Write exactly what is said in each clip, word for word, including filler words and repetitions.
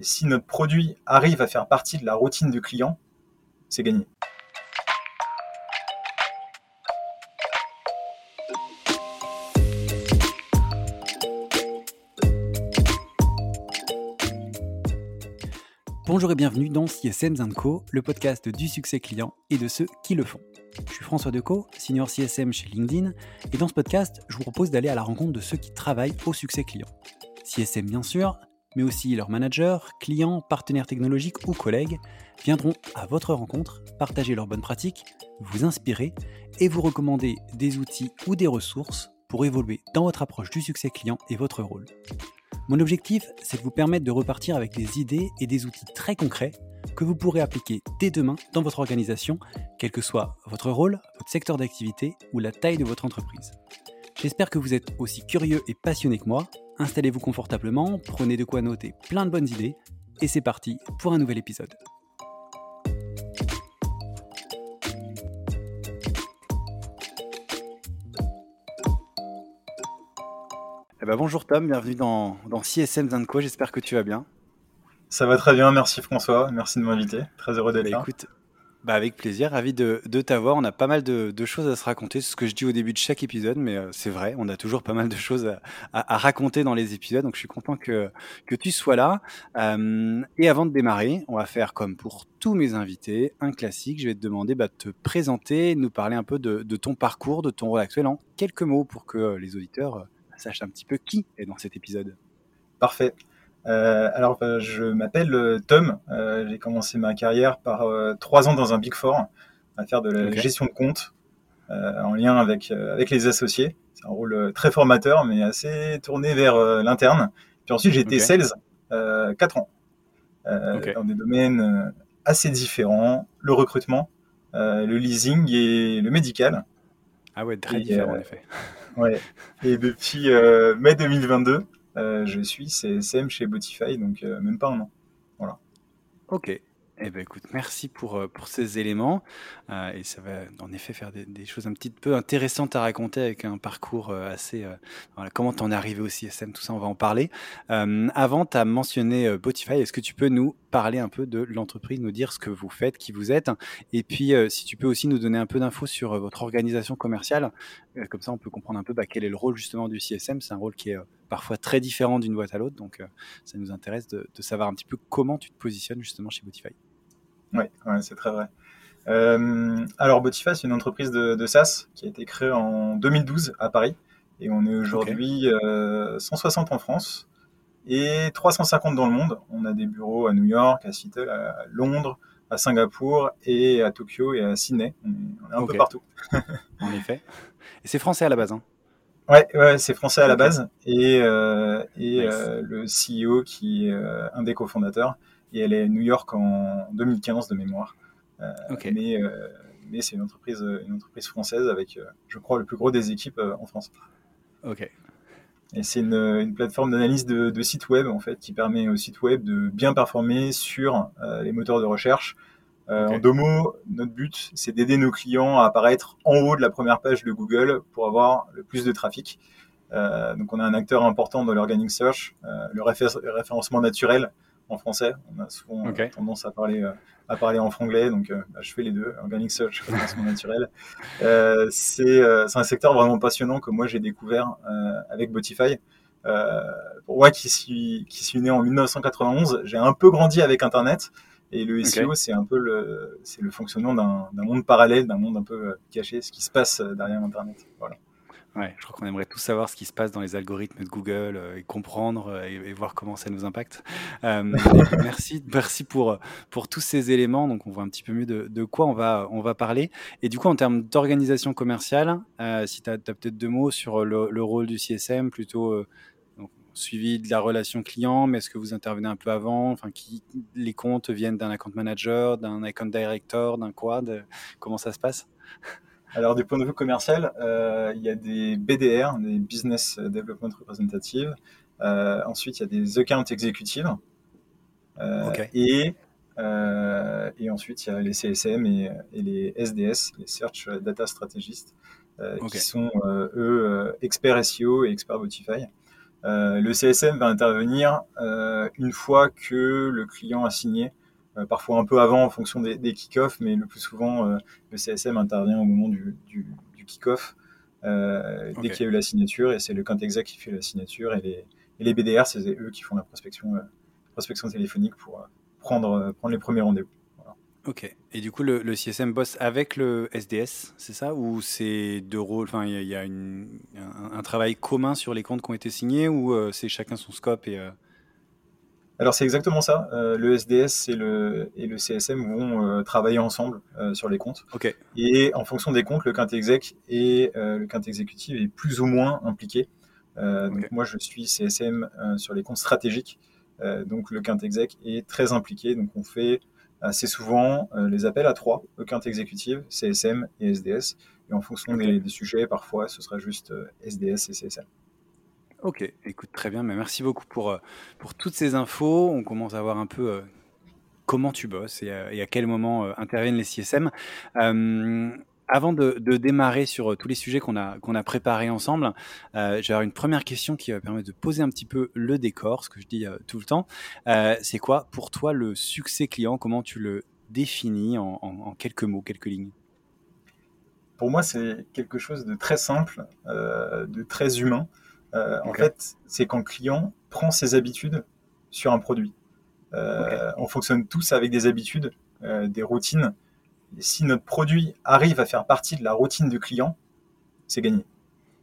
Et si notre produit arrive à faire partie de la routine du client, c'est gagné. Bonjour et bienvenue dans C S M and Co, le podcast du succès client et de ceux qui le font. Je suis François Decaux, senior C S M chez LinkedIn, et dans ce podcast, je vous propose d'aller à la rencontre de ceux qui travaillent au succès client. C S M bien sûr, mais aussi leurs managers, clients, partenaires technologiques ou collègues viendront à votre rencontre, partager leurs bonnes pratiques, vous inspirer et vous recommander des outils ou des ressources pour évoluer dans votre approche du succès client et votre rôle. Mon objectif, c'est de vous permettre de repartir avec des idées et des outils très concrets que vous pourrez appliquer dès demain dans votre organisation, quel que soit votre rôle, votre secteur d'activité ou la taille de votre entreprise. J'espère que vous êtes aussi curieux et passionné que moi. Installez-vous confortablement, prenez de quoi noter plein de bonnes idées et c'est parti pour un nouvel épisode. Eh ben bonjour Tom, bienvenue dans, dans C S M and Co, j'espère que tu vas bien. Ça va très bien, merci François, merci de m'inviter, très heureux d'être bah là. Écoute, bah avec plaisir, ravi de, de t'avoir, on a pas mal de, de choses à se raconter, c'est ce que je dis au début de chaque épisode, mais c'est vrai, on a toujours pas mal de choses à, à, à raconter dans les épisodes, donc je suis content que, que tu sois là. Euh, et avant de démarrer, on va faire comme pour tous mes invités, un classique, je vais te demander bah, de te présenter, de nous parler un peu de, de ton parcours, de ton rôle actuel en quelques mots pour que les auditeurs sache un petit peu qui est dans cet épisode. Parfait. Euh, alors, euh, je m'appelle euh, Tom. Euh, j'ai commencé ma carrière par euh, trois ans dans un Big Four à faire de la okay. gestion de compte euh, en lien avec, euh, avec les associés. C'est un rôle très formateur, mais assez tourné vers euh, l'interne. Puis ensuite, j'ai été okay. sales euh, quatre ans euh, okay. dans des domaines assez différents, le recrutement, euh, le leasing et le médical. Ah ouais, très et, différent euh, en effet. Ouais. Et depuis euh, mai deux mille vingt-deux, euh, je suis C S M chez Botify, donc euh, même pas un an. Voilà. Ok. Eh ben écoute, merci pour pour ces éléments euh, et ça va en effet faire des, des choses un petit peu intéressantes à raconter avec un parcours assez. Euh, voilà, comment t'en es arrivé au C S M, tout ça, on va en parler. Euh, avant, t'as mentionné euh, Botify. Est-ce que tu peux nous parler un peu de l'entreprise, nous dire ce que vous faites, qui vous êtes, et puis euh, si tu peux aussi nous donner un peu d'infos sur euh, votre organisation commerciale, euh, comme ça on peut comprendre un peu bah, quel est le rôle justement du C S M. C'est un rôle qui est euh, parfois très différent d'une boîte à l'autre, donc euh, ça nous intéresse de, de savoir un petit peu comment tu te positionnes justement chez Botify. Oui, ouais, c'est très vrai. Euh, alors, Botify, c'est une entreprise de, de SaaS qui a été créée en deux mille douze à Paris. Et on est aujourd'hui okay. euh, cent soixante en France et trois cent cinquante dans le monde. On a des bureaux à New York, à Seattle, à Londres, à Singapour et à Tokyo et à Sydney. On est, on est un okay. peu partout. En effet. Et c'est français à la base, hein. Ouais, ouais, c'est français à la okay. base. Et, euh, et nice. euh, le C E O qui est euh, un des cofondateurs. Et elle est à New York en deux mille quinze de mémoire. Euh, okay. mais, euh, mais c'est une entreprise, une entreprise française avec, euh, je crois, le plus gros des équipes euh, en France. Ok. Et c'est une, une plateforme d'analyse de, de sites web, en fait, qui permet aux sites web de bien performer sur euh, les moteurs de recherche. Euh, okay. En deux mots, notre but, c'est d'aider nos clients à apparaître en haut de la première page de Google pour avoir le plus de trafic. Euh, donc, on a un acteur important dans l'organic search, euh, le réfé- référencement naturel. En français, on a souvent okay. tendance à parler euh, à parler en franglais, donc euh, bah, je fais les deux, organic search, référencement naturel. Euh, c'est euh, c'est un secteur vraiment passionnant que moi j'ai découvert euh, avec Botify. Euh, pour moi qui suis qui suis né en dix-neuf cent quatre-vingt-onze, j'ai un peu grandi avec Internet et le S E O okay. c'est un peu le c'est le fonctionnement d'un d'un monde parallèle, d'un monde un peu caché, ce qui se passe derrière Internet. Voilà. Ouais, je crois qu'on aimerait tous savoir ce qui se passe dans les algorithmes de Google euh, et comprendre euh, et, et voir comment ça nous impacte. Euh, merci, merci pour pour tous ces éléments. Donc on voit un petit peu mieux de, de quoi on va on va parler. Et du coup en termes d'organisation commerciale, euh, si tu as peut-être deux mots sur le, le rôle du C S M, plutôt euh, donc, suivi de la relation client, mais est-ce que vous intervenez un peu avant, enfin qui les comptes viennent d'un account manager, d'un account director, d'un quad, comment ça se passe? Alors, du point de vue commercial, euh, il y a des B D R, des Business Development Representatives. Euh, ensuite, il y a des Account Executives. Euh, okay. et, euh, et ensuite, il y a les C S M et, et les S D S, les Search Data Strategists, euh, okay. qui sont, euh, eux, experts S E O et experts Botify. Euh, le C S M va intervenir euh, une fois que le client a signé, euh, parfois un peu avant en fonction des, des kick-off, mais le plus souvent, euh, le C S M intervient au moment du, du, du kick-off, euh, okay. dès qu'il y a eu la signature, et c'est le compte exec qui fait la signature, et les, et les B D R, c'est eux qui font la prospection, euh, prospection téléphonique pour euh, prendre, euh, prendre les premiers rendez-vous. Voilà. Ok, et du coup, le, le C S M bosse avec le S D S, c'est ça? Ou c'est deux rôles, enfin, il y a, y a une, un, un travail commun sur les comptes qui ont été signés, ou euh, c'est chacun son scope et... Euh... Alors, c'est exactement ça. Euh, le S D S et le, et le C S M vont euh, travailler ensemble euh, sur les comptes. Okay. Et en fonction des comptes, le quinte exec et euh, le quinte exécutif est plus ou moins impliqué. Euh, okay. Donc, moi, je suis C S M euh, sur les comptes stratégiques. Euh, donc, le quinte exec est très impliqué. Donc, on fait assez souvent euh, les appels à trois, le quinte exécutif, C S M et S D S. Et en fonction okay. des, des sujets, parfois, ce sera juste euh, S D S et C S M. Ok, écoute, très bien, mais merci beaucoup pour, pour toutes ces infos. On commence à voir un peu euh, comment tu bosses et, et à quel moment euh, interviennent les C S M. Euh, avant de, de démarrer sur tous les sujets qu'on a, qu'on a préparés ensemble, euh, j'ai une première question qui va permettre de poser un petit peu le décor, ce que je dis euh, tout le temps. Euh, c'est quoi pour toi le succès client? Comment tu le définis en, en, en quelques mots, quelques lignes? Pour moi, c'est quelque chose de très simple, euh, de très humain. Euh, okay. En fait, c'est quand le client prend ses habitudes sur un produit. Euh, okay. On fonctionne tous avec des habitudes, euh, des routines. Et si notre produit arrive à faire partie de la routine du client, c'est gagné.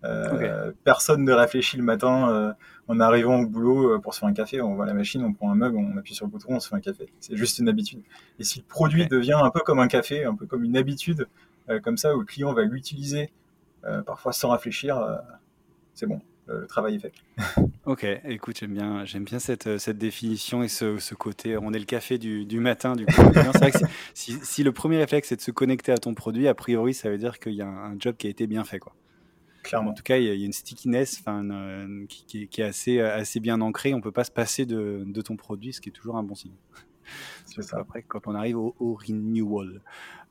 Euh, okay. Personne ne réfléchit le matin euh, en arrivant au boulot euh, pour se faire un café. On voit la machine, on prend un mug, on appuie sur le bouton, on se fait un café. C'est juste une habitude. Et si le produit okay. devient un peu comme un café, un peu comme une habitude, euh, comme ça, où le client va l'utiliser euh, parfois sans réfléchir, euh, c'est bon. Le travail est fait. Ok, écoute, j'aime bien, j'aime bien cette, cette définition et ce, ce côté, on est le café du, du matin. Du coup, c'est vrai que si, si, si le premier réflexe est de se connecter à ton produit, a priori, ça veut dire qu'il y a un, un job qui a été bien fait, quoi. Clairement. En tout cas, il y a, il y a une stickiness une, une, qui, qui, qui est assez, assez bien ancrée. On ne peut pas se passer de, de ton produit, ce qui est toujours un bon signe. C'est ça. Après, quand on arrive au, au renewal.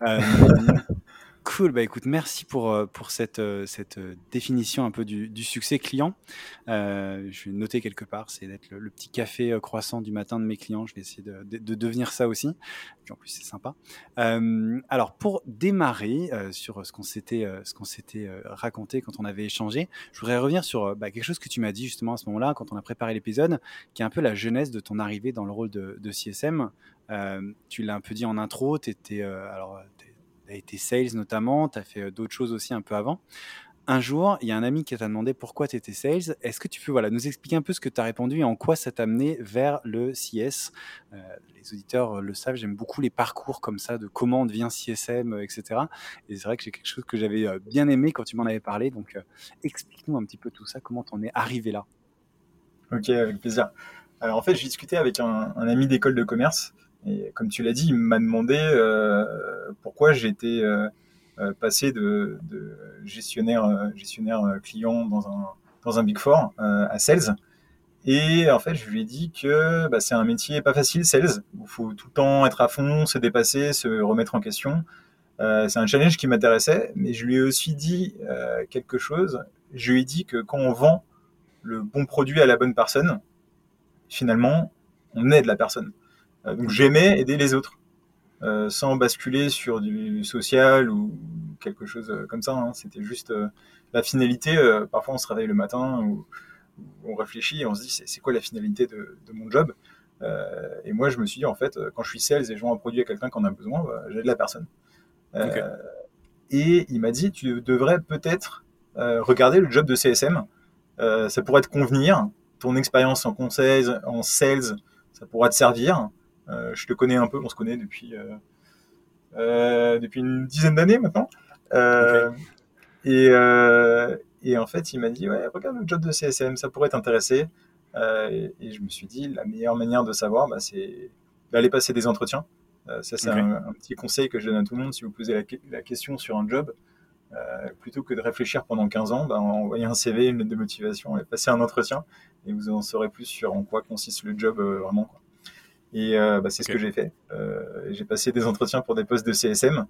Euh, Cool, bah écoute, merci pour, pour cette, cette définition un peu du, du succès client. Euh, je vais noter quelque part, c'est d'être le, le petit café croissant du matin de mes clients. Je vais essayer de, de, de devenir ça aussi. Puis en plus, c'est sympa. Euh, alors, pour démarrer euh, sur ce qu'on s'était, euh, ce qu'on s'était euh, raconté quand on avait échangé, je voudrais revenir sur euh, bah, quelque chose que tu m'as dit justement à ce moment-là, quand on a préparé l'épisode, qui est un peu la genèse de ton arrivée dans le rôle de, de C S M. Euh, tu l'as un peu dit en intro, tu étais... Euh, alors, tu as été sales notamment, tu as fait d'autres choses aussi un peu avant. Un jour, il y a un ami qui t'a demandé pourquoi tu étais sales. Est-ce que tu peux voilà, nous expliquer un peu ce que tu as répondu et en quoi ça t'a amené vers le C S? euh, Les auditeurs le savent, j'aime beaucoup les parcours comme ça, de comment on devient C S M, et cetera. Et c'est vrai que c'est quelque chose que j'avais bien aimé quand tu m'en avais parlé. Donc, euh, explique-nous un petit peu tout ça, comment t'en es arrivé là. Ok, avec plaisir. Alors en fait, j'ai discuté avec un, un ami d'école de commerce. Et comme tu l'as dit, il m'a demandé euh, pourquoi j'étais euh, passé de, de gestionnaire, euh, gestionnaire client dans un, dans un Big Four euh, à sales. Et en fait, je lui ai dit que bah, c'est un métier pas facile, sales. Il faut tout le temps être à fond, se dépasser, se remettre en question. Euh, c'est un challenge qui m'intéressait, mais je lui ai aussi dit euh, quelque chose. Je lui ai dit que quand on vend le bon produit à la bonne personne, finalement, on aide la personne. Donc j'aimais aider les autres, euh, sans basculer sur du social ou quelque chose comme ça. Hein. C'était juste euh, la finalité. Euh, parfois on se réveille le matin ou on réfléchit et on se dit c'est, c'est quoi la finalité de, de mon job. Euh, et moi je me suis dit en fait quand je suis sales et je vends un produit à quelqu'un qui en a besoin, bah, j'aide la personne. Euh, okay. Et il m'a dit tu devrais peut-être euh, regarder le job de C S M. Euh, ça pourrait te convenir. Ton expérience en conseil, en sales, ça pourra te servir. Euh, je te connais un peu, on se connaît depuis, euh, euh, depuis une dizaine d'années maintenant. Euh, okay. et, euh, et en fait, il m'a dit, ouais, regarde le job de C S M, ça pourrait t'intéresser. Euh, et, et je me suis dit, la meilleure manière de savoir, bah, c'est d'aller passer des entretiens. Euh, ça, c'est okay. un, un petit conseil que je donne à tout le monde. Si vous posez la, la question sur un job, euh, plutôt que de réfléchir pendant quinze ans, bah, envoyez un C V, une lettre de motivation, et passez un entretien, et vous en saurez plus sur en quoi consiste le job euh, vraiment, quoi. Et euh, bah, c'est okay. ce que j'ai fait. Euh, j'ai passé des entretiens pour des postes de C S M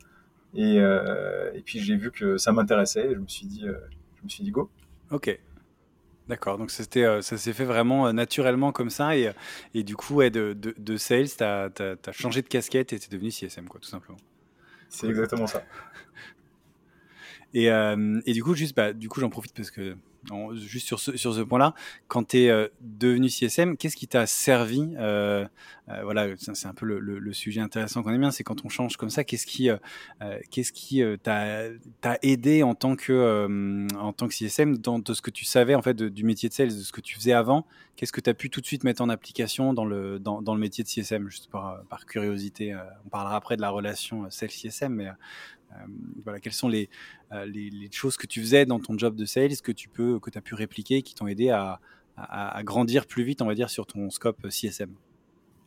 et, euh, et puis j'ai vu que ça m'intéressait. Et je me suis dit, euh, je me suis dit go. Ok. D'accord, donc c'était, euh, ça s'est fait vraiment euh, naturellement comme ça, et, et du coup, ouais, de, de, de sales, tu as changé de casquette et tu es devenu C S M, quoi, tout simplement. C'est exactement ça. Et, euh, et du coup, juste, bah, du coup, j'en profite parce que, non, juste sur ce, sur ce point-là, quand tu es euh, devenu C S M, qu'est-ce qui t'a servi euh, euh, voilà, c'est un peu le, le, le sujet intéressant qu'on aime bien, c'est quand on change comme ça, qu'est-ce qui, euh, qu'est-ce qui euh, t'a, t'a aidé en tant que, euh, en tant que C S M, dans, de ce que tu savais en fait, de, du métier de sales, de ce que tu faisais avant, qu'est-ce que tu as pu tout de suite mettre en application dans le, dans, dans le métier de C S M, juste par, par curiosité. Euh, on parlera après de la relation sales-C S M, mais... Euh, Euh, voilà, quelles sont les, euh, les, les choses que tu faisais dans ton job de sales que tu peux, que t'as pu répliquer, qui t'ont aidé à, à, à grandir plus vite, on va dire, sur ton scope C S M?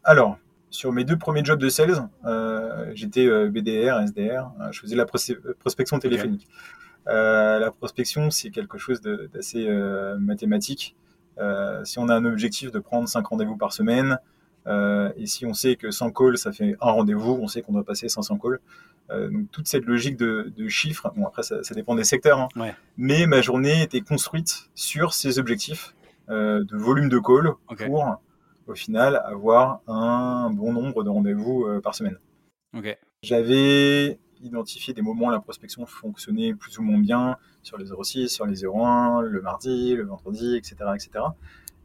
Alors, sur mes deux premiers jobs de sales, euh, j'étais euh, B D R, S D R, euh, je faisais de la pros- prospection téléphonique. Okay. Euh, la prospection, c'est quelque chose de, d'assez euh, mathématique. Euh, si on a un objectif de prendre cinq rendez-vous par semaine, euh, et si on sait que cent calls, ça fait un rendez-vous, on sait qu'on doit passer cinq cents calls. Euh, donc toute cette logique de, de chiffres, bon après ça, ça dépend des secteurs, hein, ouais. Mais ma journée était construite sur ces objectifs euh, de volume de call, okay, pour au final avoir un bon nombre de rendez-vous euh, par semaine. Okay. J'avais identifié des moments où la prospection fonctionnait plus ou moins bien, sur les zéro six, sur les zéro un, le mardi, le vendredi, et cetera, et cetera.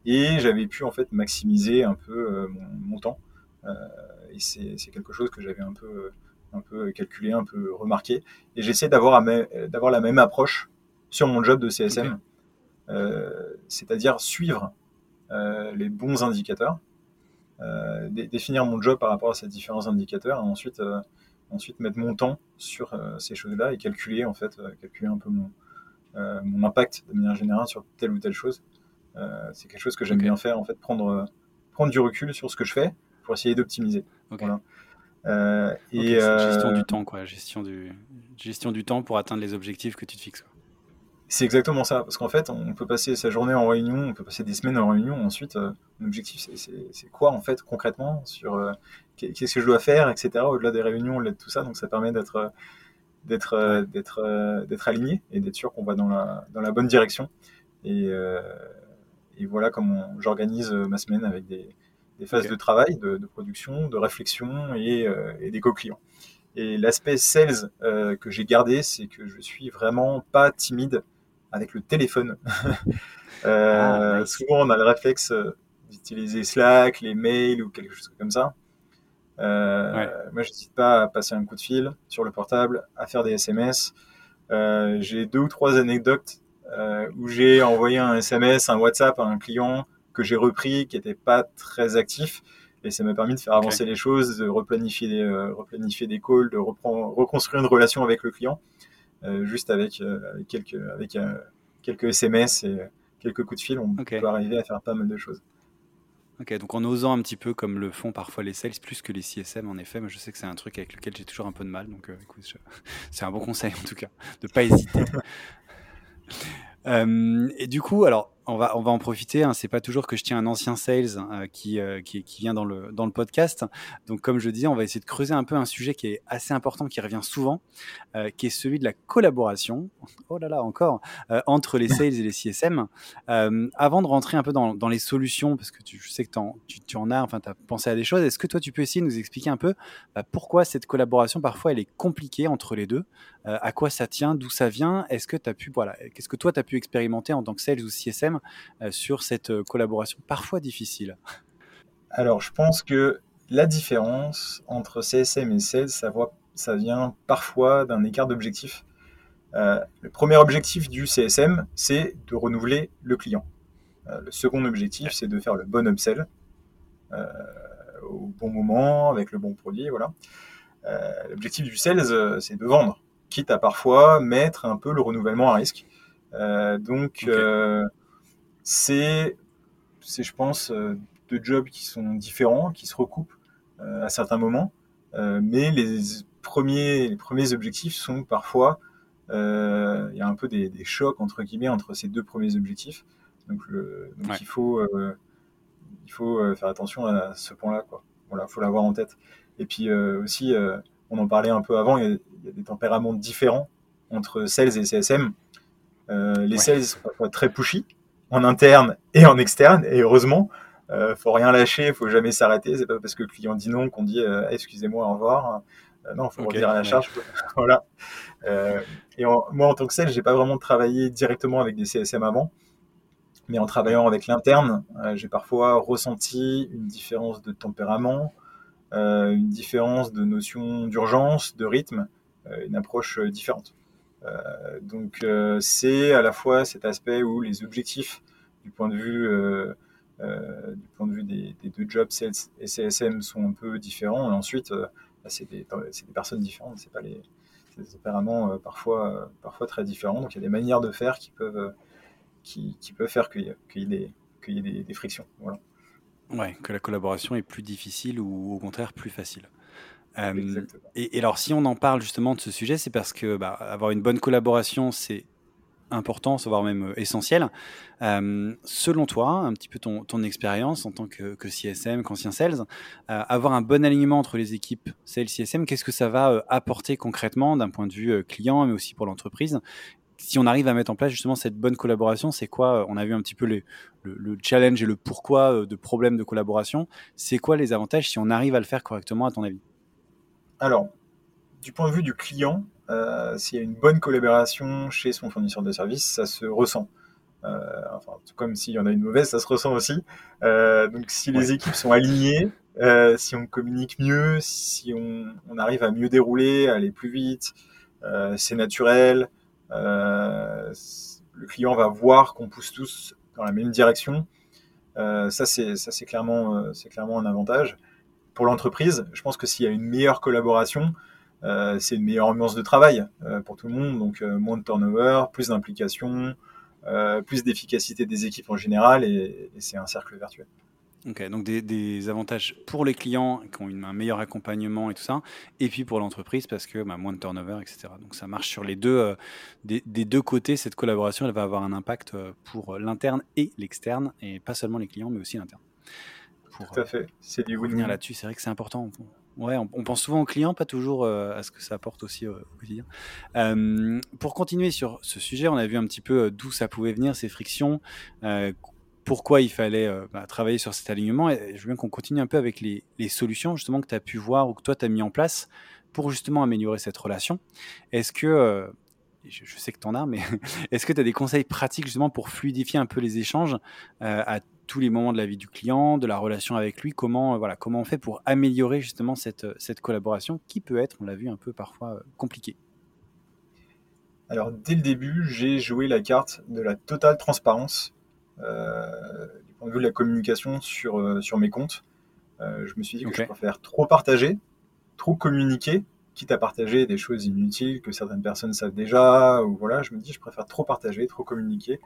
Et j'avais pu en fait maximiser un peu euh, mon, mon temps, euh, et c'est, c'est quelque chose que j'avais un peu... Euh, un peu calculé, un peu remarqué. Et j'essaie d'avoir, me- d'avoir la même approche sur mon job de C S M, okay, euh, c'est-à-dire suivre euh, les bons indicateurs, euh, dé- définir mon job par rapport à ces différents indicateurs, et ensuite, euh, ensuite mettre mon temps sur euh, ces choses-là et calculer, en fait, euh, calculer un peu mon, euh, mon impact de manière générale sur telle ou telle chose. Euh, c'est quelque chose que j'aime, okay, bien faire, en fait, prendre, euh, prendre du recul sur ce que je fais pour essayer d'optimiser. Okay. Voilà. Euh, et okay, c'est une gestion euh, du temps, quoi. Gestion du, gestion du temps pour atteindre les objectifs que tu te fixes, quoi. C'est exactement ça, parce qu'en fait, on peut passer sa journée en réunion, on peut passer des semaines en réunion. Ensuite, euh, l'objectif, c'est, c'est, c'est quoi en fait concrètement sur euh, qu'est-ce que je dois faire, et cetera. Au-delà des réunions, au-delà de tout ça, donc ça permet d'être, d'être, euh, d'être, euh, d'être aligné et d'être sûr qu'on va dans la, dans la bonne direction. Et, euh, et voilà comment j'organise ma semaine avec des. des phases, okay, de travail, de, de production, de réflexion et, euh, et des co-clients. Et l'aspect sales euh, que j'ai gardé, c'est que je suis vraiment pas timide avec le téléphone. euh, ah, nice. Souvent, on a le réflexe d'utiliser Slack, les mails ou quelque chose comme ça. Euh, ouais. Moi, je n'hésite pas à passer un coup de fil sur le portable, à faire des S M S. Euh, j'ai deux ou trois anecdotes euh, où j'ai envoyé un S M S, un WhatsApp à un client que j'ai repris, qui n'était pas très actif. Et ça m'a permis de faire avancer, okay, les choses, de replanifier des, euh, replanifier des calls, de reprendre, reconstruire une relation avec le client, euh, juste avec, euh, avec, quelques, avec euh, quelques S M S et quelques coups de fil. On, okay, peut arriver à faire pas mal de choses. Ok, donc en osant un petit peu, comme le font parfois les sales, plus que les C S M, en effet. Mais je sais que c'est un truc avec lequel j'ai toujours un peu de mal. Donc, euh, écoute, je... c'est un bon conseil, en tout cas, de ne pas hésiter. Euh, et du coup, alors on va on va en profiter. Hein, c'est pas toujours que je tiens un ancien sales euh, qui, euh, qui qui vient dans le dans le podcast. Donc comme je disais, on va essayer de creuser un peu un sujet qui est assez important, qui revient souvent, euh, qui est celui de la collaboration. Oh là là, encore euh, entre les sales et les C S M. Euh, avant de rentrer un peu dans dans les solutions, parce que tu, je sais que t'en, tu tu en as, enfin t'as pensé à des choses. Est-ce que toi tu peux essayer de nous expliquer un peu bah, pourquoi cette collaboration parfois elle est compliquée entre les deux? Euh, à quoi ça tient? D'où ça vient? Est-ce que t'as pu voilà, qu'est-ce que toi t'as pu expérimenter en tant que sales ou C S M euh, sur cette euh, collaboration parfois difficile? Alors, je pense que la différence entre C S M et sales, ça, voit, ça vient parfois d'un écart d'objectif. Euh, le premier objectif du C S M, c'est de renouveler le client. Euh, le second objectif, c'est de faire le bon upsell euh, au bon moment, avec le bon produit. Voilà. Euh, l'objectif du sales, euh, c'est de vendre, quitte à parfois mettre un peu le renouvellement à risque. Euh, donc, okay. euh, c'est, c'est, je pense, euh, deux jobs qui sont différents, qui se recoupent euh, à certains moments, euh, mais les premiers, les premiers objectifs sont parfois, euh, il y a un peu des, des chocs entre guillemets entre ces deux premiers objectifs. Donc, le, donc ouais. il faut, euh, il faut faire attention à ce point-là, quoi. Voilà, faut l'avoir en tête. Et puis euh, aussi, euh, on en parlait un peu avant, il y a, il y a des tempéraments différents entre sales et C S M. Euh, les ouais. sales sont parfois très pushy, en interne et en externe. Et heureusement, euh, faut rien lâcher, faut jamais s'arrêter. C'est pas parce que le client dit non qu'on dit euh, excusez-moi, au revoir. Euh, non, faut okay, revenir à la charge. Ouais. Voilà. Euh, et en, moi, en tant que sales, j'ai pas vraiment travaillé directement avec des C S M avant, mais en travaillant avec l'interne, euh, j'ai parfois ressenti une différence de tempérament, euh, une différence de notion d'urgence, de rythme, euh, une approche euh, différente. Euh, donc, euh, c'est à la fois cet aspect où les objectifs du point de vue, euh, euh, du point de vue des, des deux jobs sales et C S M sont un peu différents. Et ensuite, euh, bah, c'est, des, c'est des personnes différentes, c'est pas les, c'est des tempéraments euh, parfois, euh, parfois très différents. Donc, il y a des manières de faire qui peuvent, euh, qui, qui peuvent faire qu'il y ait, qu'il y ait des, qu'il y ait des, des frictions. Voilà. Ouais, que la collaboration est plus difficile ou au contraire plus facile. Euh, et, et alors, si on en parle justement de ce sujet, c'est parce que bah, avoir une bonne collaboration, c'est important, voire même essentiel. Euh, selon toi, un petit peu ton, ton expérience en tant que, que C S M, qu'ancien sales, euh, avoir un bon alignement entre les équipes sales C S M, qu'est-ce que ça va euh, apporter concrètement d'un point de vue euh, client, mais aussi pour l'entreprise ? Si on arrive à mettre en place justement cette bonne collaboration, c'est quoi ? On a vu un petit peu les, le, le challenge et le pourquoi de problèmes de collaboration. C'est quoi les avantages si on arrive à le faire correctement, à ton avis ? Alors, du point de vue du client, euh, s'il y a une bonne collaboration chez son fournisseur de services, ça se ressent. Euh, enfin, tout comme s'il y en a une mauvaise, ça se ressent aussi. Euh, donc, si les équipes sont alignées, euh, si on communique mieux, si on, on arrive à mieux dérouler, à aller plus vite, euh, c'est naturel. Euh, le client va voir qu'on pousse tous dans la même direction. Euh, ça, c'est, ça c'est, clairement, euh, c'est clairement un avantage. Pour l'entreprise, je pense que s'il y a une meilleure collaboration, euh, c'est une meilleure ambiance de travail euh, pour tout le monde. Donc, euh, moins de turnover, plus d'implication, euh, plus d'efficacité des équipes en général et, et c'est un cercle vertueux. Ok, donc des, des avantages pour les clients qui ont une, un meilleur accompagnement et tout ça, et puis pour l'entreprise parce que bah, moins de turnover, et cetera. Donc, ça marche sur les deux, euh, des, des deux côtés. Cette collaboration, elle va avoir un impact pour l'interne et l'externe et pas seulement les clients, mais aussi l'interne. Pour tout à fait, c'est du win-win là-dessus, c'est vrai que c'est important. Ouais, on, on pense souvent aux clients, pas toujours euh, à ce que ça apporte aussi euh, au quotidien. Euh, pour continuer sur ce sujet, on a vu un petit peu d'où ça pouvait venir, ces frictions, euh, pourquoi il fallait euh, bah, travailler sur cet alignement. Et je veux bien qu'on continue un peu avec les, les solutions justement que tu as pu voir ou que toi tu as mis en place pour justement améliorer cette relation. Est-ce que... Euh, je sais que tu en as, mais est-ce que tu as des conseils pratiques justement pour fluidifier un peu les échanges euh, à tous les moments de la vie du client, de la relation avec lui ? Comment, euh, voilà, comment on fait pour améliorer justement cette, cette collaboration qui peut être, on l'a vu, un peu parfois euh, compliquée ? Alors, dès le début, j'ai joué la carte de la totale transparence euh, du point de vue de la communication sur, euh, sur mes comptes. Euh, je me suis dit que okay. je préfère trop partager, trop communiquer, quitte à partager des choses inutiles que certaines personnes savent déjà, ou voilà, je me dis, je préfère trop partager, trop communiquer,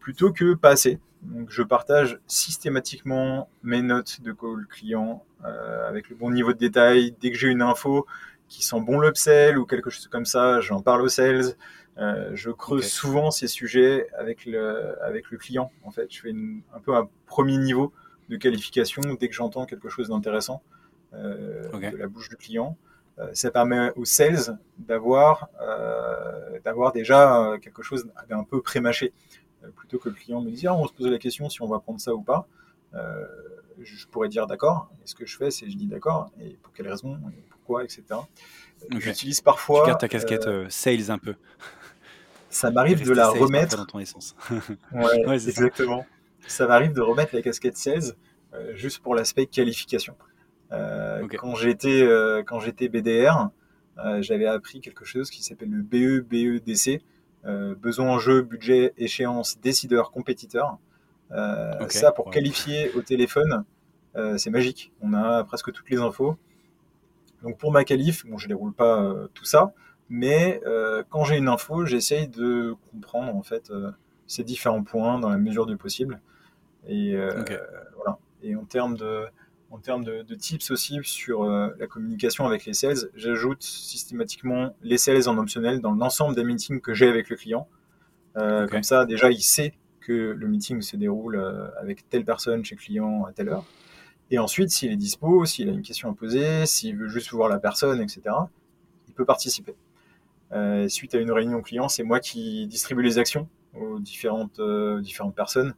plutôt que pas assez. Donc, je partage systématiquement mes notes de call client euh, avec le bon niveau de détail. Dès que j'ai une info qui sent bon l'upsell ou quelque chose comme ça, j'en parle aux sales. Euh, je creuse okay. souvent ces sujets avec le, avec le client, en fait. Je fais une, un peu un premier niveau de qualification dès que j'entends quelque chose d'intéressant euh, okay. de la bouche du client. Ça permet aux sales d'avoir, euh, d'avoir déjà quelque chose d'un peu pré-mâché. Euh, plutôt que le client me dise ah, on se pose la question si on va prendre ça ou pas, euh, je pourrais dire d'accord. Et ce que je fais, c'est je dis d'accord, et pour quelles raisons, et pourquoi, et cetera. Okay. J'utilise parfois. Tu gardes ta casquette euh, sales un peu. Ça m'arrive de la remettre. Dans ton essence. ouais, ouais, c'est exactement. Ça, ça m'arrive de remettre la casquette sales euh, juste pour l'aspect qualification. Euh, okay. Quand j'étais euh, quand j'étais B D R, euh, j'avais appris quelque chose qui s'appelle le B E B E D C, euh, besoin, enjeu, budget, échéance, décideur, compétiteur. Euh, okay. Ça, pour ouais. qualifier au téléphone, euh, c'est magique. On a presque toutes les infos. Donc pour ma qualif, bon, je déroule pas euh, tout ça, mais euh, quand j'ai une info, j'essaye de comprendre en fait euh, ces différents points dans la mesure du possible. Et euh, okay. voilà. Et en termes de En termes de, de tips aussi sur euh, la communication avec les sales, j'ajoute systématiquement les sales en optionnel dans l'ensemble des meetings que j'ai avec le client. Euh, okay. Comme ça, déjà, il sait que le meeting se déroule euh, avec telle personne chez client à telle heure. Et ensuite, s'il est dispo, s'il a une question à poser, s'il veut juste voir la personne, et cetera, il peut participer. Euh, suite à une réunion client, c'est moi qui distribue les actions aux différentes, euh, différentes personnes.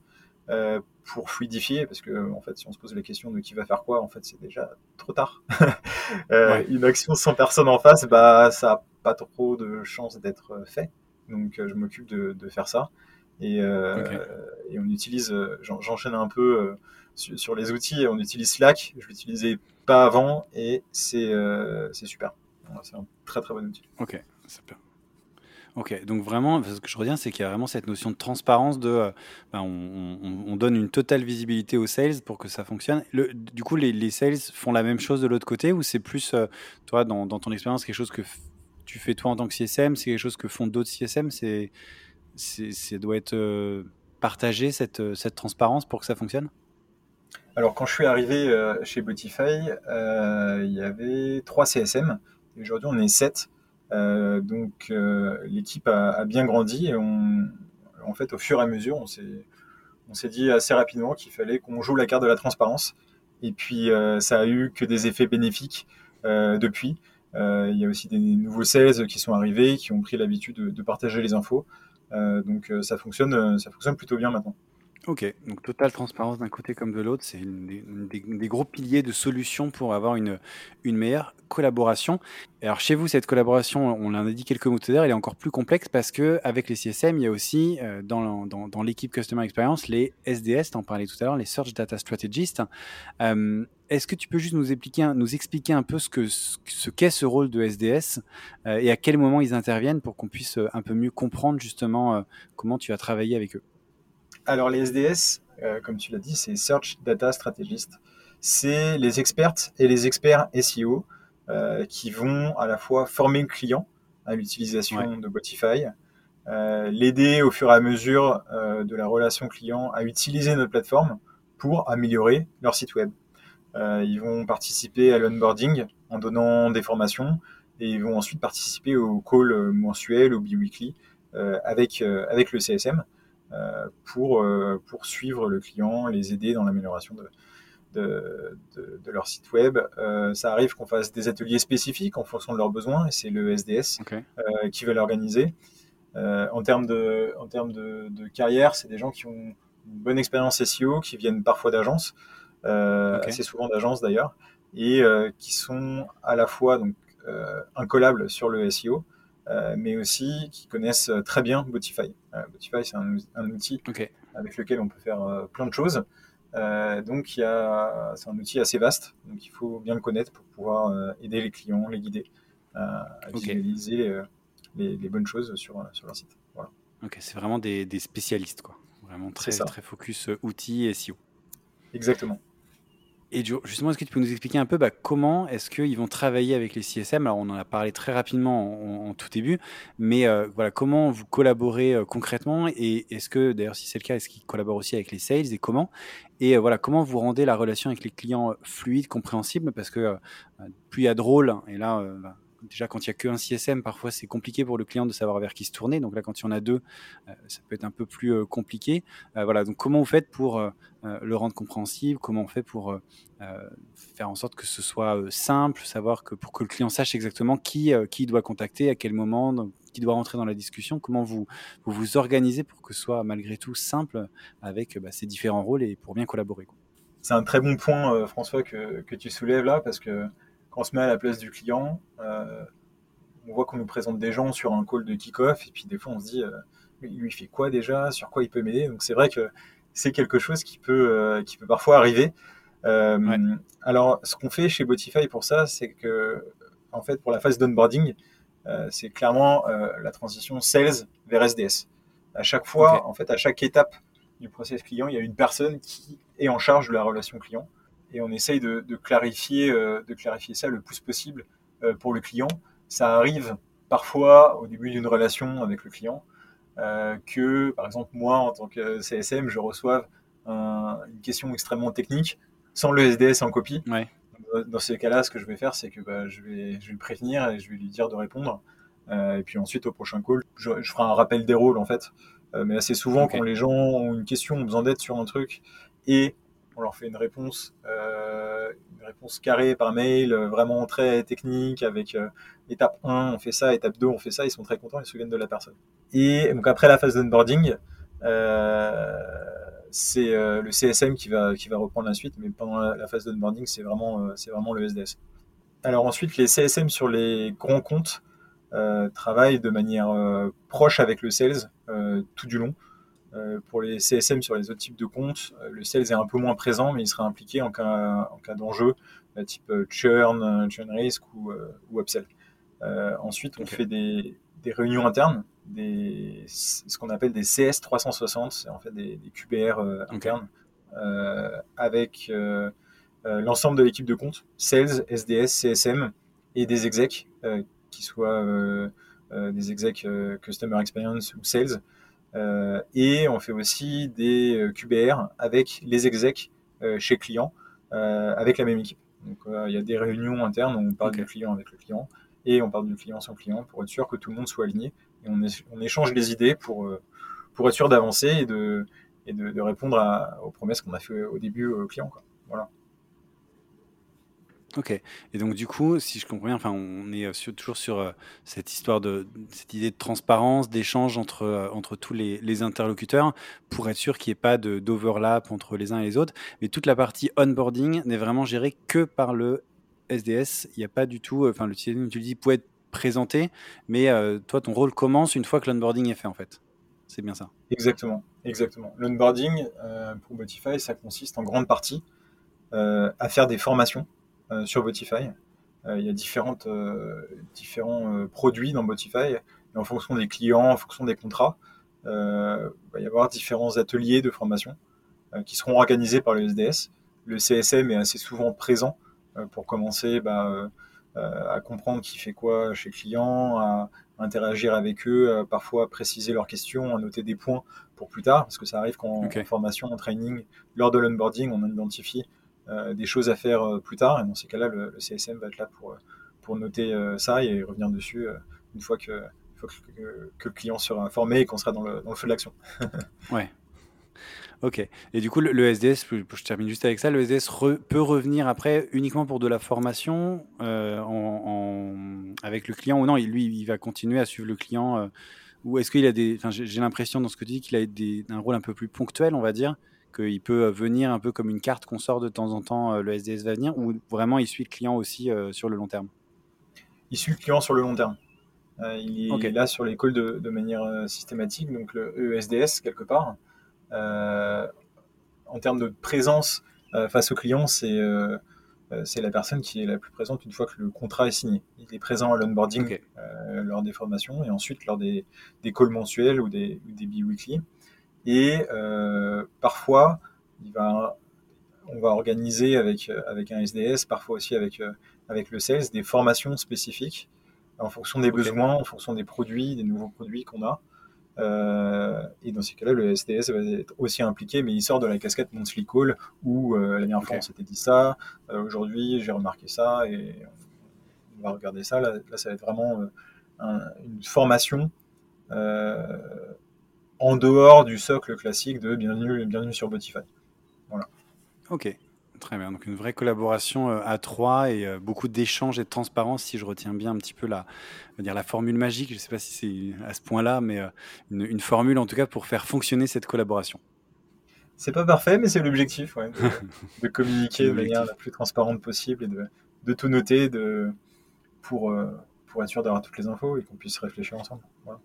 euh, pour fluidifier, parce que en fait, si on se pose la question de qui va faire quoi, en fait, c'est déjà trop tard. euh, ouais. Une action sans personne en face, bah, ça n'a pas trop de chance d'être fait. Donc, je m'occupe de, de faire ça. Et, euh, okay. et on utilise, j'en, j'enchaîne un peu euh, sur, sur les outils, on utilise Slack, je ne l'utilisais pas avant et c'est, euh, c'est super. C'est un très très bon outil. Ok, super. Ok, donc vraiment, ce que je retiens, c'est qu'il y a vraiment cette notion de transparence, de, euh, ben on, on, on donne une totale visibilité aux sales pour que ça fonctionne. Le, du coup, les, les sales font la même chose de l'autre côté ou c'est plus, euh, toi, dans, dans ton expérience, quelque chose que f- tu fais toi en tant que C S M, c'est quelque chose que font d'autres C S M, c'est... C'est, ça doit être euh, partagé, cette, cette transparence, pour que ça fonctionne ? Alors, quand je suis arrivé euh, chez Botify, euh, il y avait trois C S M. Et aujourd'hui, on est sept. Euh, donc, euh, l'équipe a, a bien grandi. Et on, en fait, au fur et à mesure, on s'est, on s'est dit assez rapidement qu'il fallait qu'on joue la carte de la transparence. Et puis, euh, ça a eu que des effets bénéfiques euh, depuis. Euh, il y a aussi des nouveaux sales qui sont arrivés, qui ont pris l'habitude de, de partager les infos. Euh, donc euh, ça fonctionne, euh, ça fonctionne plutôt bien maintenant. Ok, donc totale transparence d'un côté comme de l'autre, c'est une des, une des, des gros piliers de solutions pour avoir une, une meilleure collaboration. Alors chez vous, cette collaboration, on l'a dit quelques mots tout à l'heure, elle est encore plus complexe parce qu'avec les C S M, il y a aussi euh, dans, dans, dans l'équipe Customer Experience, les S D S, t'en parlais tout à l'heure, les Search Data Strategists. Euh, est-ce que tu peux juste nous expliquer, nous expliquer un peu ce, que, ce, ce qu'est ce rôle de S D S euh, et à quel moment ils interviennent pour qu'on puisse un peu mieux comprendre justement euh, comment tu as travaillé avec eux ? Alors, les S D S, euh, comme tu l'as dit, c'est Search Data Strategist. C'est les expertes et les experts S E O euh, qui vont à la fois former le client à l'utilisation ouais. de Botify, euh, l'aider au fur et à mesure euh, de la relation client à utiliser notre plateforme pour améliorer leur site web. Euh, ils vont participer à l'onboarding en donnant des formations et ils vont ensuite participer aux calls mensuels ou bi-weekly euh, avec, euh, avec le C S M. Pour, pour suivre le client, les aider dans l'amélioration de, de, de, de leur site web. Euh, ça arrive qu'on fasse des ateliers spécifiques en fonction de leurs besoins, et c'est le S D S okay. euh, qui va l'organiser. Euh, en termes de, en termes de, de carrière, c'est des gens qui ont une bonne expérience S E O, qui viennent parfois d'agences, euh, okay. assez souvent d'agences d'ailleurs, et euh, qui sont à la fois donc, euh, incollables sur le S E O, Euh, mais aussi qui connaissent très bien Botify. Euh, Botify, c'est un, un outil okay. avec lequel on peut faire euh, plein de choses. Euh, donc, y a, c'est un outil assez vaste. Donc, il faut bien le connaître pour pouvoir euh, aider les clients, les guider euh, à okay. visualiser euh, les, les bonnes choses sur, euh, sur leur site. Voilà. Ok, c'est vraiment des, des spécialistes, quoi. Vraiment très, très focus euh, outils et S E O. Exactement. Et justement, est-ce que tu peux nous expliquer un peu bah, comment est-ce qu'ils vont travailler avec les C S M ? Alors, on en a parlé très rapidement en, en tout début, mais euh, voilà, comment vous collaborez euh, concrètement ? Et est-ce que, d'ailleurs, si c'est le cas, est-ce qu'ils collaborent aussi avec les sales et comment ? Et euh, voilà, comment vous rendez la relation avec les clients fluide, compréhensible ? Parce que euh, plus il y a de rôles, et là, euh, bah, déjà, quand il n'y a qu'un C S M, parfois, c'est compliqué pour le client de savoir vers qui se tourner. Donc là, quand il y en a deux, euh, ça peut être un peu plus euh, compliqué. Euh, voilà, donc comment vous faites pour... Euh, Euh, le rendre compréhensible, comment on fait pour euh, euh, faire en sorte que ce soit euh, simple, savoir que pour que le client sache exactement qui, euh, qui il doit contacter, à quel moment, donc, qui doit rentrer dans la discussion, comment vous, vous vous organisez pour que ce soit malgré tout simple avec euh, bah, ces différents rôles et pour bien collaborer, quoi. C'est un très bon point, euh, François, que, que tu soulèves là, parce que quand on se met à la place du client, euh, on voit qu'on nous présente des gens sur un call de kick-off et puis des fois on se dit, euh, lui il fait quoi déjà, sur quoi il peut m'aider, donc c'est vrai que c'est quelque chose qui peut, euh, qui peut parfois arriver. Euh, ouais. Alors, ce qu'on fait chez Botify pour ça, c'est que, en fait, pour la phase d'onboarding, euh, c'est clairement euh, la transition sales vers S D S. À chaque fois, okay. en fait, à chaque étape du process client, il y a une personne qui est en charge de la relation client et on essaye de, de, clarifier, euh, de clarifier ça le plus possible euh, pour le client. Ça arrive parfois au début d'une relation avec le client. Euh, que, par exemple, moi, en tant que C S M, je reçoive un, une question extrêmement technique sans le S D S en copie. Ouais. Dans, dans ces cas-là, ce que je vais faire, c'est que bah, je, vais, je vais le prévenir et je vais lui dire de répondre. Euh, et puis ensuite, au prochain call, je, je ferai un rappel des rôles, en fait. Euh, mais assez souvent, okay. quand les gens ont une question, ont besoin d'aide sur un truc et on leur fait une réponse, euh, une réponse carrée par mail, vraiment très technique, avec euh, étape un, on fait ça, étape deux, on fait ça, ils sont très contents, ils se souviennent de la personne. Et donc après la phase d'onboarding, euh, c'est euh, le C S M qui va, qui va reprendre la suite, mais pendant la, la phase d'onboarding, c'est vraiment, euh, c'est vraiment le S D S. Alors ensuite, les C S M sur les grands comptes euh, travaillent de manière euh, proche avec le sales euh, tout du long. Euh, pour les C S M sur les autres types de comptes, euh, le sales est un peu moins présent, mais il sera impliqué en cas, en cas d'enjeu, euh, type euh, churn, churn risk ou, euh, ou upsell. Euh, ensuite, on okay. fait des, des réunions internes, des, ce qu'on appelle des C S trois cent soixante, c'est en fait des, des Q B R euh, internes, euh, avec euh, euh, l'ensemble de l'équipe de compte, sales, S D S, C S M et des execs, euh, qui soient euh, euh, des execs euh, customer experience ou sales. Euh, et on fait aussi des Q B R avec les execs euh, chez client, euh, avec la même équipe. Donc il euh, y a des réunions internes où on parle okay. du client avec le client et on parle du client sans client pour être sûr que tout le monde soit aligné. Et on, é- on échange les idées pour, euh, pour être sûr d'avancer et de, et de, de répondre à, aux promesses qu'on a fait au début au client, quoi. Voilà. Ok. Et donc du coup, si je comprends bien, enfin, on est sur, toujours sur euh, cette histoire de cette idée de transparence, d'échange entre euh, entre tous les, les interlocuteurs pour être sûr qu'il n'y ait pas de, d'overlap entre les uns et les autres. Mais toute la partie onboarding n'est vraiment gérée que par le S D S. Il n'y a pas du tout. Enfin, euh, le C S M, tu le dis, peut être présenté, mais euh, toi, ton rôle commence une fois que l'onboarding est fait, en fait. C'est bien ça. Exactement. Exactement. L'onboarding euh, pour Botify, ça consiste en grande partie euh, à faire des formations. Euh, sur Botify. Euh, il y a différentes, euh, différents euh, produits dans Botify. Et en fonction des clients, en fonction des contrats, euh, il va y avoir différents ateliers de formation euh, qui seront organisés par le S D S. Le C S M est assez souvent présent euh, pour commencer bah, euh, à comprendre qui fait quoi chez client, à interagir avec eux, à parfois préciser leurs questions, à noter des points pour plus tard, parce que ça arrive qu'en okay. formation, en training, lors de l'onboarding, on identifie Euh, des choses à faire euh, plus tard, et dans ces cas-là, le, le C S M va être là pour, pour noter euh, ça et revenir dessus euh, une fois, que, une fois que, que, que le client sera informé et qu'on sera dans le, dans le feu de l'action. Ouais. Ok. Et du coup, le, le S D S, je termine juste avec ça, le S D S re, peut revenir après uniquement pour de la formation euh, en, en, avec le client, ou non, lui, il va continuer à suivre le client euh, ou est-ce qu'il a des... Enfin, j'ai, j'ai l'impression dans ce que tu dis qu'il a des, un rôle un peu plus ponctuel, on va dire, qu'il peut venir un peu comme une carte qu'on sort de temps en temps, le S D S va venir, ou vraiment il suit le client aussi euh, sur le long terme ? Il suit le client sur le long terme. Euh, il est okay. là sur les calls de, de manière systématique, donc le S D S quelque part. Euh, en termes de présence euh, face au client, c'est, euh, c'est la personne qui est la plus présente une fois que le contrat est signé. Il est présent à l'onboarding okay. euh, lors des formations et ensuite lors des, des calls mensuels ou des, ou des bi-weekly. Et euh, parfois, il va, on va organiser avec, avec un S D S, parfois aussi avec, avec le sales, des formations spécifiques en fonction des okay. besoins, en fonction des produits, des nouveaux produits qu'on a. Euh, et dans ces cas-là, le S D S va être aussi impliqué, mais il sort de la casquette monthly call où euh, la dernière fois, okay. on s'était dit ça, euh, aujourd'hui, j'ai remarqué ça, et on va regarder ça. Là, là ça va être vraiment euh, un, une formation euh, en dehors du socle classique de bienvenue, bienvenue sur Botify. Voilà. Ok, très bien. Donc une vraie collaboration à trois et beaucoup d'échanges et de transparence, si je retiens bien un petit peu la, dire la formule magique, je ne sais pas si c'est à ce point-là, mais une, une formule en tout cas pour faire fonctionner cette collaboration. C'est pas parfait, mais c'est l'objectif, ouais, de, de communiquer de manière la plus transparente possible et de, de tout noter de, pour, pour être sûr d'avoir toutes les infos et qu'on puisse réfléchir ensemble. Voilà.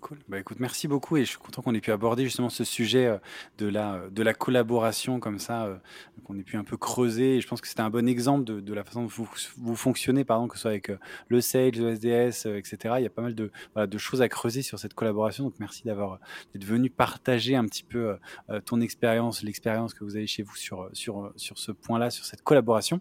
Cool. Bah, écoute, merci beaucoup et je suis content qu'on ait pu aborder justement ce sujet euh, de, la, de la collaboration comme ça, euh, qu'on ait pu un peu creuser. Et je pense que c'était un bon exemple de, de la façon dont vous, vous fonctionnez, pardon, que ce soit avec euh, le sales, le S D S, euh, et cetera. Il y a pas mal de, voilà, de choses à creuser sur cette collaboration. Donc merci d'avoir, d'être venu partager un petit peu euh, ton expérience, l'expérience que vous avez chez vous sur, sur, sur ce point-là, sur cette collaboration.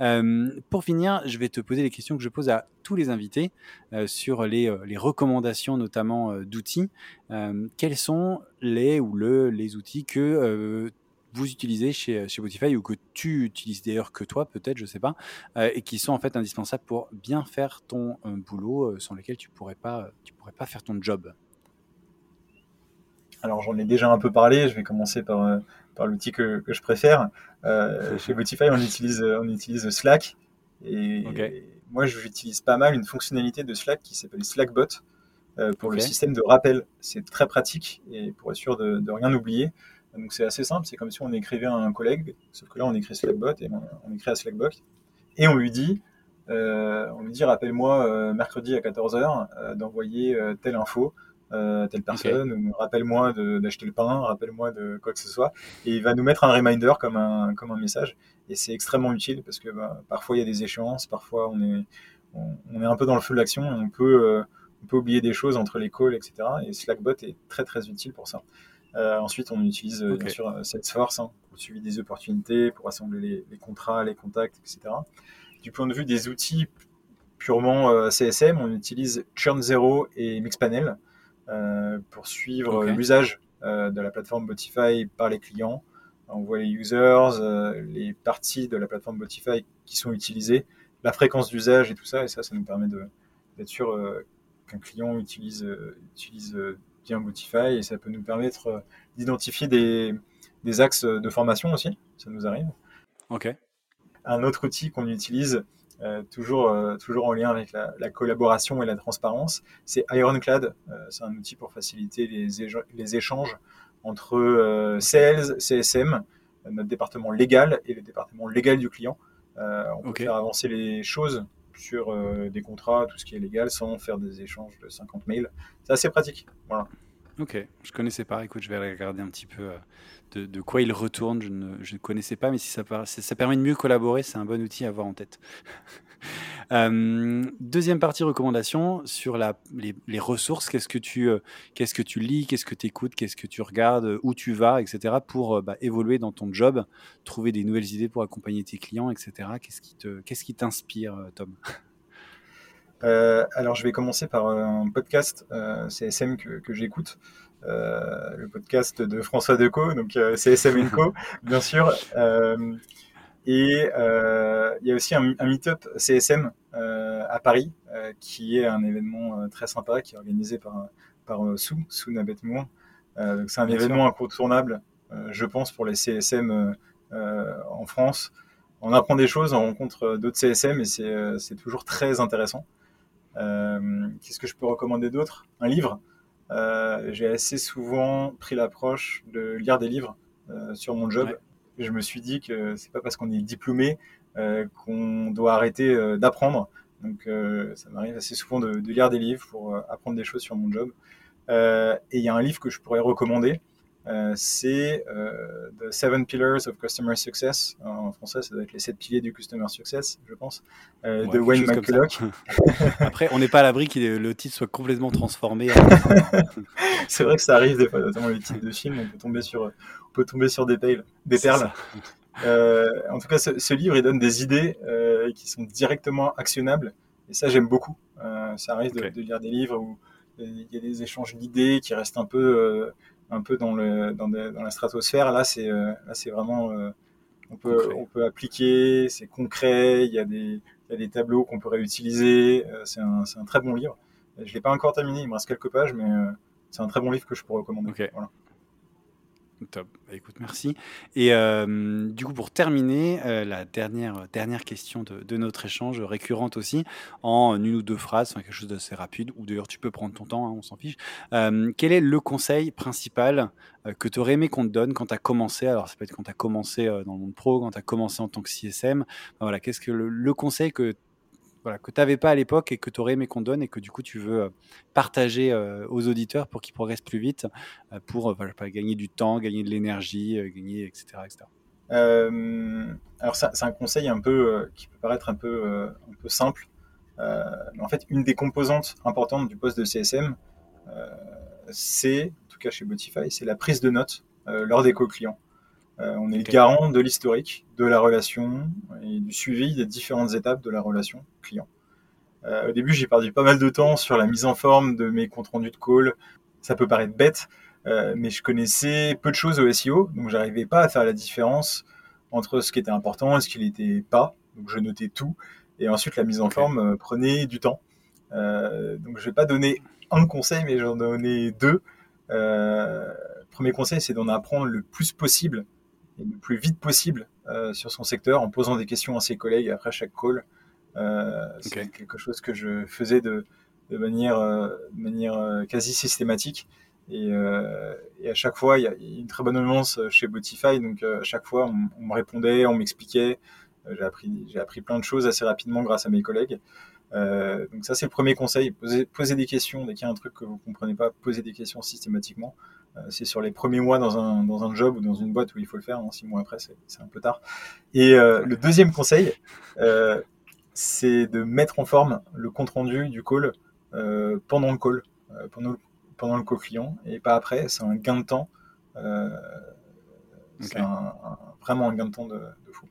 Euh, pour finir, je vais te poser les questions que je pose à tous les invités euh, sur les, euh, les recommandations notamment euh, d'outils. Euh, quels sont les ou le, les outils que euh, vous utilisez chez, chez Botify ou que tu utilises d'ailleurs que toi peut-être, je ne sais pas, euh, et qui sont en fait indispensables pour bien faire ton euh, boulot euh, sans lesquels tu ne pourrais pas, tu pourrais pas faire ton job? Alors j'en ai déjà un peu parlé, je vais commencer par, euh, par l'outil que, que je préfère. Euh, chez Botify on utilise, on utilise Slack et... Okay. Moi, j'utilise pas mal une fonctionnalité de Slack qui s'appelle Slackbot euh, pour okay. le système de rappel. C'est très pratique et pour être sûr de, de rien oublier, Donc c'est assez simple, c'est comme si on écrivait à un collègue, sauf que là on écrit Slackbot et on, on écrit à Slackbot et on lui dit, euh, on lui dit rappelle-moi euh, mercredi à quatorze heures euh, d'envoyer euh, telle info à euh, telle personne, okay. Ou rappelle-moi de, d'acheter le pain, rappelle-moi de quoi que ce soit, et il va nous mettre un reminder comme un, comme un message, et c'est extrêmement utile parce que bah, parfois il y a des échéances, parfois on est, on, on est un peu dans le feu de l'action, et on peut, euh, on peut oublier des choses entre les calls, et cetera, et Slackbot est très très utile pour ça. Euh, ensuite, on utilise euh, okay. bien sûr Salesforce hein, pour suivre des opportunités, pour assembler les, les contrats, les contacts, et cetera. Du point de vue des outils purement euh, C S M, on utilise Churn Zero et Mixpanel euh, pour suivre okay. l'usage euh, de la plateforme Botify par les clients. On voit les users, euh, les parties de la plateforme Botify qui sont utilisées, la fréquence d'usage et tout ça. Et ça, ça nous permet de, d'être sûr euh, qu'un client utilise... Euh, utilise euh, bien Botify, et ça peut nous permettre d'identifier des, des axes de formation aussi, ça nous arrive. Ok. Un autre outil qu'on utilise, euh, toujours, euh, toujours en lien avec la, la collaboration et la transparence, c'est Ironclad. Euh, c'est un outil pour faciliter les, ége- les échanges entre euh, Sales, C S M, notre département légal et le département légal du client. Euh, on peut okay. faire avancer les choses sur euh, des contrats, tout ce qui est légal, sans faire des échanges de cinquante mails. C'est assez pratique. Voilà. Ok, je connaissais pas. Écoute, je vais regarder un petit peu euh, de, de quoi il retourne. Je ne, je ne connaissais pas, mais si ça, si ça permet de mieux collaborer, c'est un bon outil à avoir en tête. euh, deuxième partie recommandation sur la, les, les ressources. Qu'est-ce que tu, euh, qu'est-ce que tu lis, qu'est-ce que tu écoutes, qu'est-ce que tu regardes, où tu vas, et cetera pour euh, bah, évoluer dans ton job, trouver des nouvelles idées pour accompagner tes clients, et cetera. Qu'est-ce qui, te, qu'est-ce qui t'inspire, Tom? Euh, alors je vais commencer par un podcast euh, C S M que, que j'écoute, euh, le podcast de François Decaux, donc euh, C S M et Co, bien sûr. Euh, et il euh, y a aussi un, un meet-up C S M euh, à Paris, euh, qui est un événement euh, très sympa, qui est organisé par, par euh, Sou, Sou Nabet Mouan. Euh, donc c'est un bien événement sûr. incontournable, euh, je pense, pour les C S M euh, euh, en France. On apprend des choses, on rencontre d'autres C S M et c'est, euh, c'est toujours très intéressant. Euh, qu'est-ce que je peux recommander d'autre? Un livre. Euh, j'ai assez souvent pris l'approche de lire des livres euh, sur mon job. Ouais. Je me suis dit que c'est pas parce qu'on est diplômé euh, qu'on doit arrêter euh, d'apprendre. Donc, euh, ça m'arrive assez souvent de, de lire des livres pour euh, apprendre des choses sur mon job. Euh, et il y a un livre que je pourrais recommander. Euh, c'est euh, The Seven Pillars of Customer Success. En français, ça doit être les sept piliers du Customer Success, je pense, euh, ouais, de Wayne McCulloch. Après, on n'est pas à l'abri que le titre soit complètement transformé. C'est vrai que ça arrive des fois, notamment les titres de films, on peut tomber sur, on peut tomber sur des, pales, des perles. Euh, en tout cas, ce, ce livre, il donne des idées euh, qui sont directement actionnables, et ça, j'aime beaucoup. Euh, ça arrive okay. de, de lire des livres où il y a des échanges d'idées qui restent un peu... Euh, un peu dans le dans, de, dans la stratosphère. Là c'est euh, là c'est vraiment euh, on peut concret. on peut appliquer, c'est concret, il y a des il y a des tableaux qu'on peut réutiliser, euh, c'est un c'est un très bon livre. Je l'ai pas encore terminé, il me reste quelques pages, mais euh, c'est un très bon livre que je pourrais recommander. Okay. Voilà. Top. Écoute, merci. Et euh, du coup, pour terminer, euh, la dernière, dernière question de, de notre échange, récurrente aussi, en une ou deux phrases, enfin, quelque chose d'assez rapide, ou d'ailleurs, tu peux prendre ton temps, hein, on s'en fiche. Euh, quel est le conseil principal euh, que tu aurais aimé qu'on te donne quand tu as commencé? Alors, ça peut être quand tu as commencé euh, dans le monde pro, quand tu as commencé en tant que C S M. Enfin, voilà, qu'est-ce que le, le conseil que, voilà, que tu n'avais pas à l'époque et que tu aurais aimé qu'on te donne et que du coup, tu veux euh, partager euh, aux auditeurs pour qu'ils progressent plus vite, euh, pour euh, voilà, gagner du temps, gagner de l'énergie, euh, gagner, et cetera et cetera. Euh, alors, ça, c'est un conseil un peu, euh, qui peut paraître un peu, euh, un peu simple. Euh, mais en fait, une des composantes importantes du poste de C S M, euh, c'est, en tout cas chez Botify, c'est la prise de notes euh, lors des calls clients. Euh, on est okay. le garant de l'historique, de la relation et du suivi des différentes étapes de la relation client. Euh, au début, j'ai perdu pas mal de temps sur la mise en forme de mes comptes rendus de call. Ça peut paraître bête, euh, mais je connaissais peu de choses au S E O, donc j'arrivais pas à faire la différence entre ce qui était important et ce qui l'était pas. Donc je notais tout, et ensuite la mise en okay. forme euh, prenait du temps. Euh, donc je vais pas donner un conseil, mais j'en donnais deux. Euh, premier conseil, c'est d'en apprendre le plus possible et le plus vite possible euh, sur son secteur, en posant des questions à ses collègues après chaque call. Euh, okay. C'est quelque chose que je faisais de, de manière, euh, de manière euh, quasi systématique. Et, euh, et à chaque fois, il y a une très bonne ambiance chez Botify. Donc, euh, à chaque fois, on, on me répondait, on m'expliquait. Euh, j'ai appris, j'ai appris plein de choses assez rapidement grâce à mes collègues. Euh, donc ça, c'est le premier conseil. Posez, posez des questions. Dès qu'il y a un truc que vous ne comprenez pas, posez des questions systématiquement. Euh, c'est sur les premiers mois dans un, dans un job ou dans une boîte où il faut le faire. Hein, six mois après, c'est, c'est un peu tard. Et euh, le deuxième conseil, euh, c'est de mettre en forme le compte-rendu du call euh, pendant le call, euh, pendant le pendant le call client et pas après. C'est un gain de temps. Euh, okay. C'est un, un, vraiment un gain de temps de, de fou.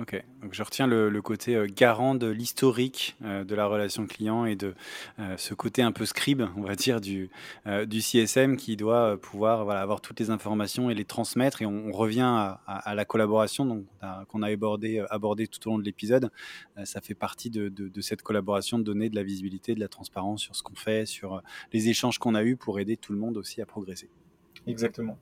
Ok, donc je retiens le, le côté euh, garant de l'historique euh, de la relation client et de euh, ce côté un peu scribe, on va dire, du, euh, du C S M qui doit euh, pouvoir voilà, avoir toutes les informations et les transmettre. Et on, on revient à, à, à la collaboration donc, à, qu'on a abordé, euh, abordé tout au long de l'épisode. Euh, ça fait partie de, de, de cette collaboration, de donner de la visibilité, de la transparence sur ce qu'on fait, sur euh, les échanges qu'on a eus pour aider tout le monde aussi à progresser. Exactement.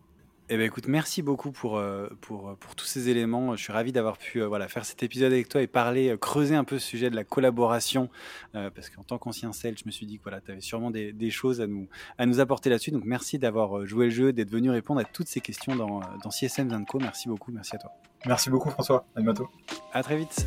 Eh bien, écoute, merci beaucoup pour, pour, pour tous ces éléments. Je suis ravi d'avoir pu euh, voilà, faire cet épisode avec toi et parler, creuser un peu ce sujet de la collaboration. Euh, parce qu'en tant qu'ancien sales, je me suis dit que voilà, tu avais sûrement des, des choses à nous, à nous apporter là-dessus. Donc, merci d'avoir joué le jeu, d'être venu répondre à toutes ces questions dans, dans C S M Co. Merci beaucoup, merci à toi. Merci beaucoup, François. À bientôt. À très vite.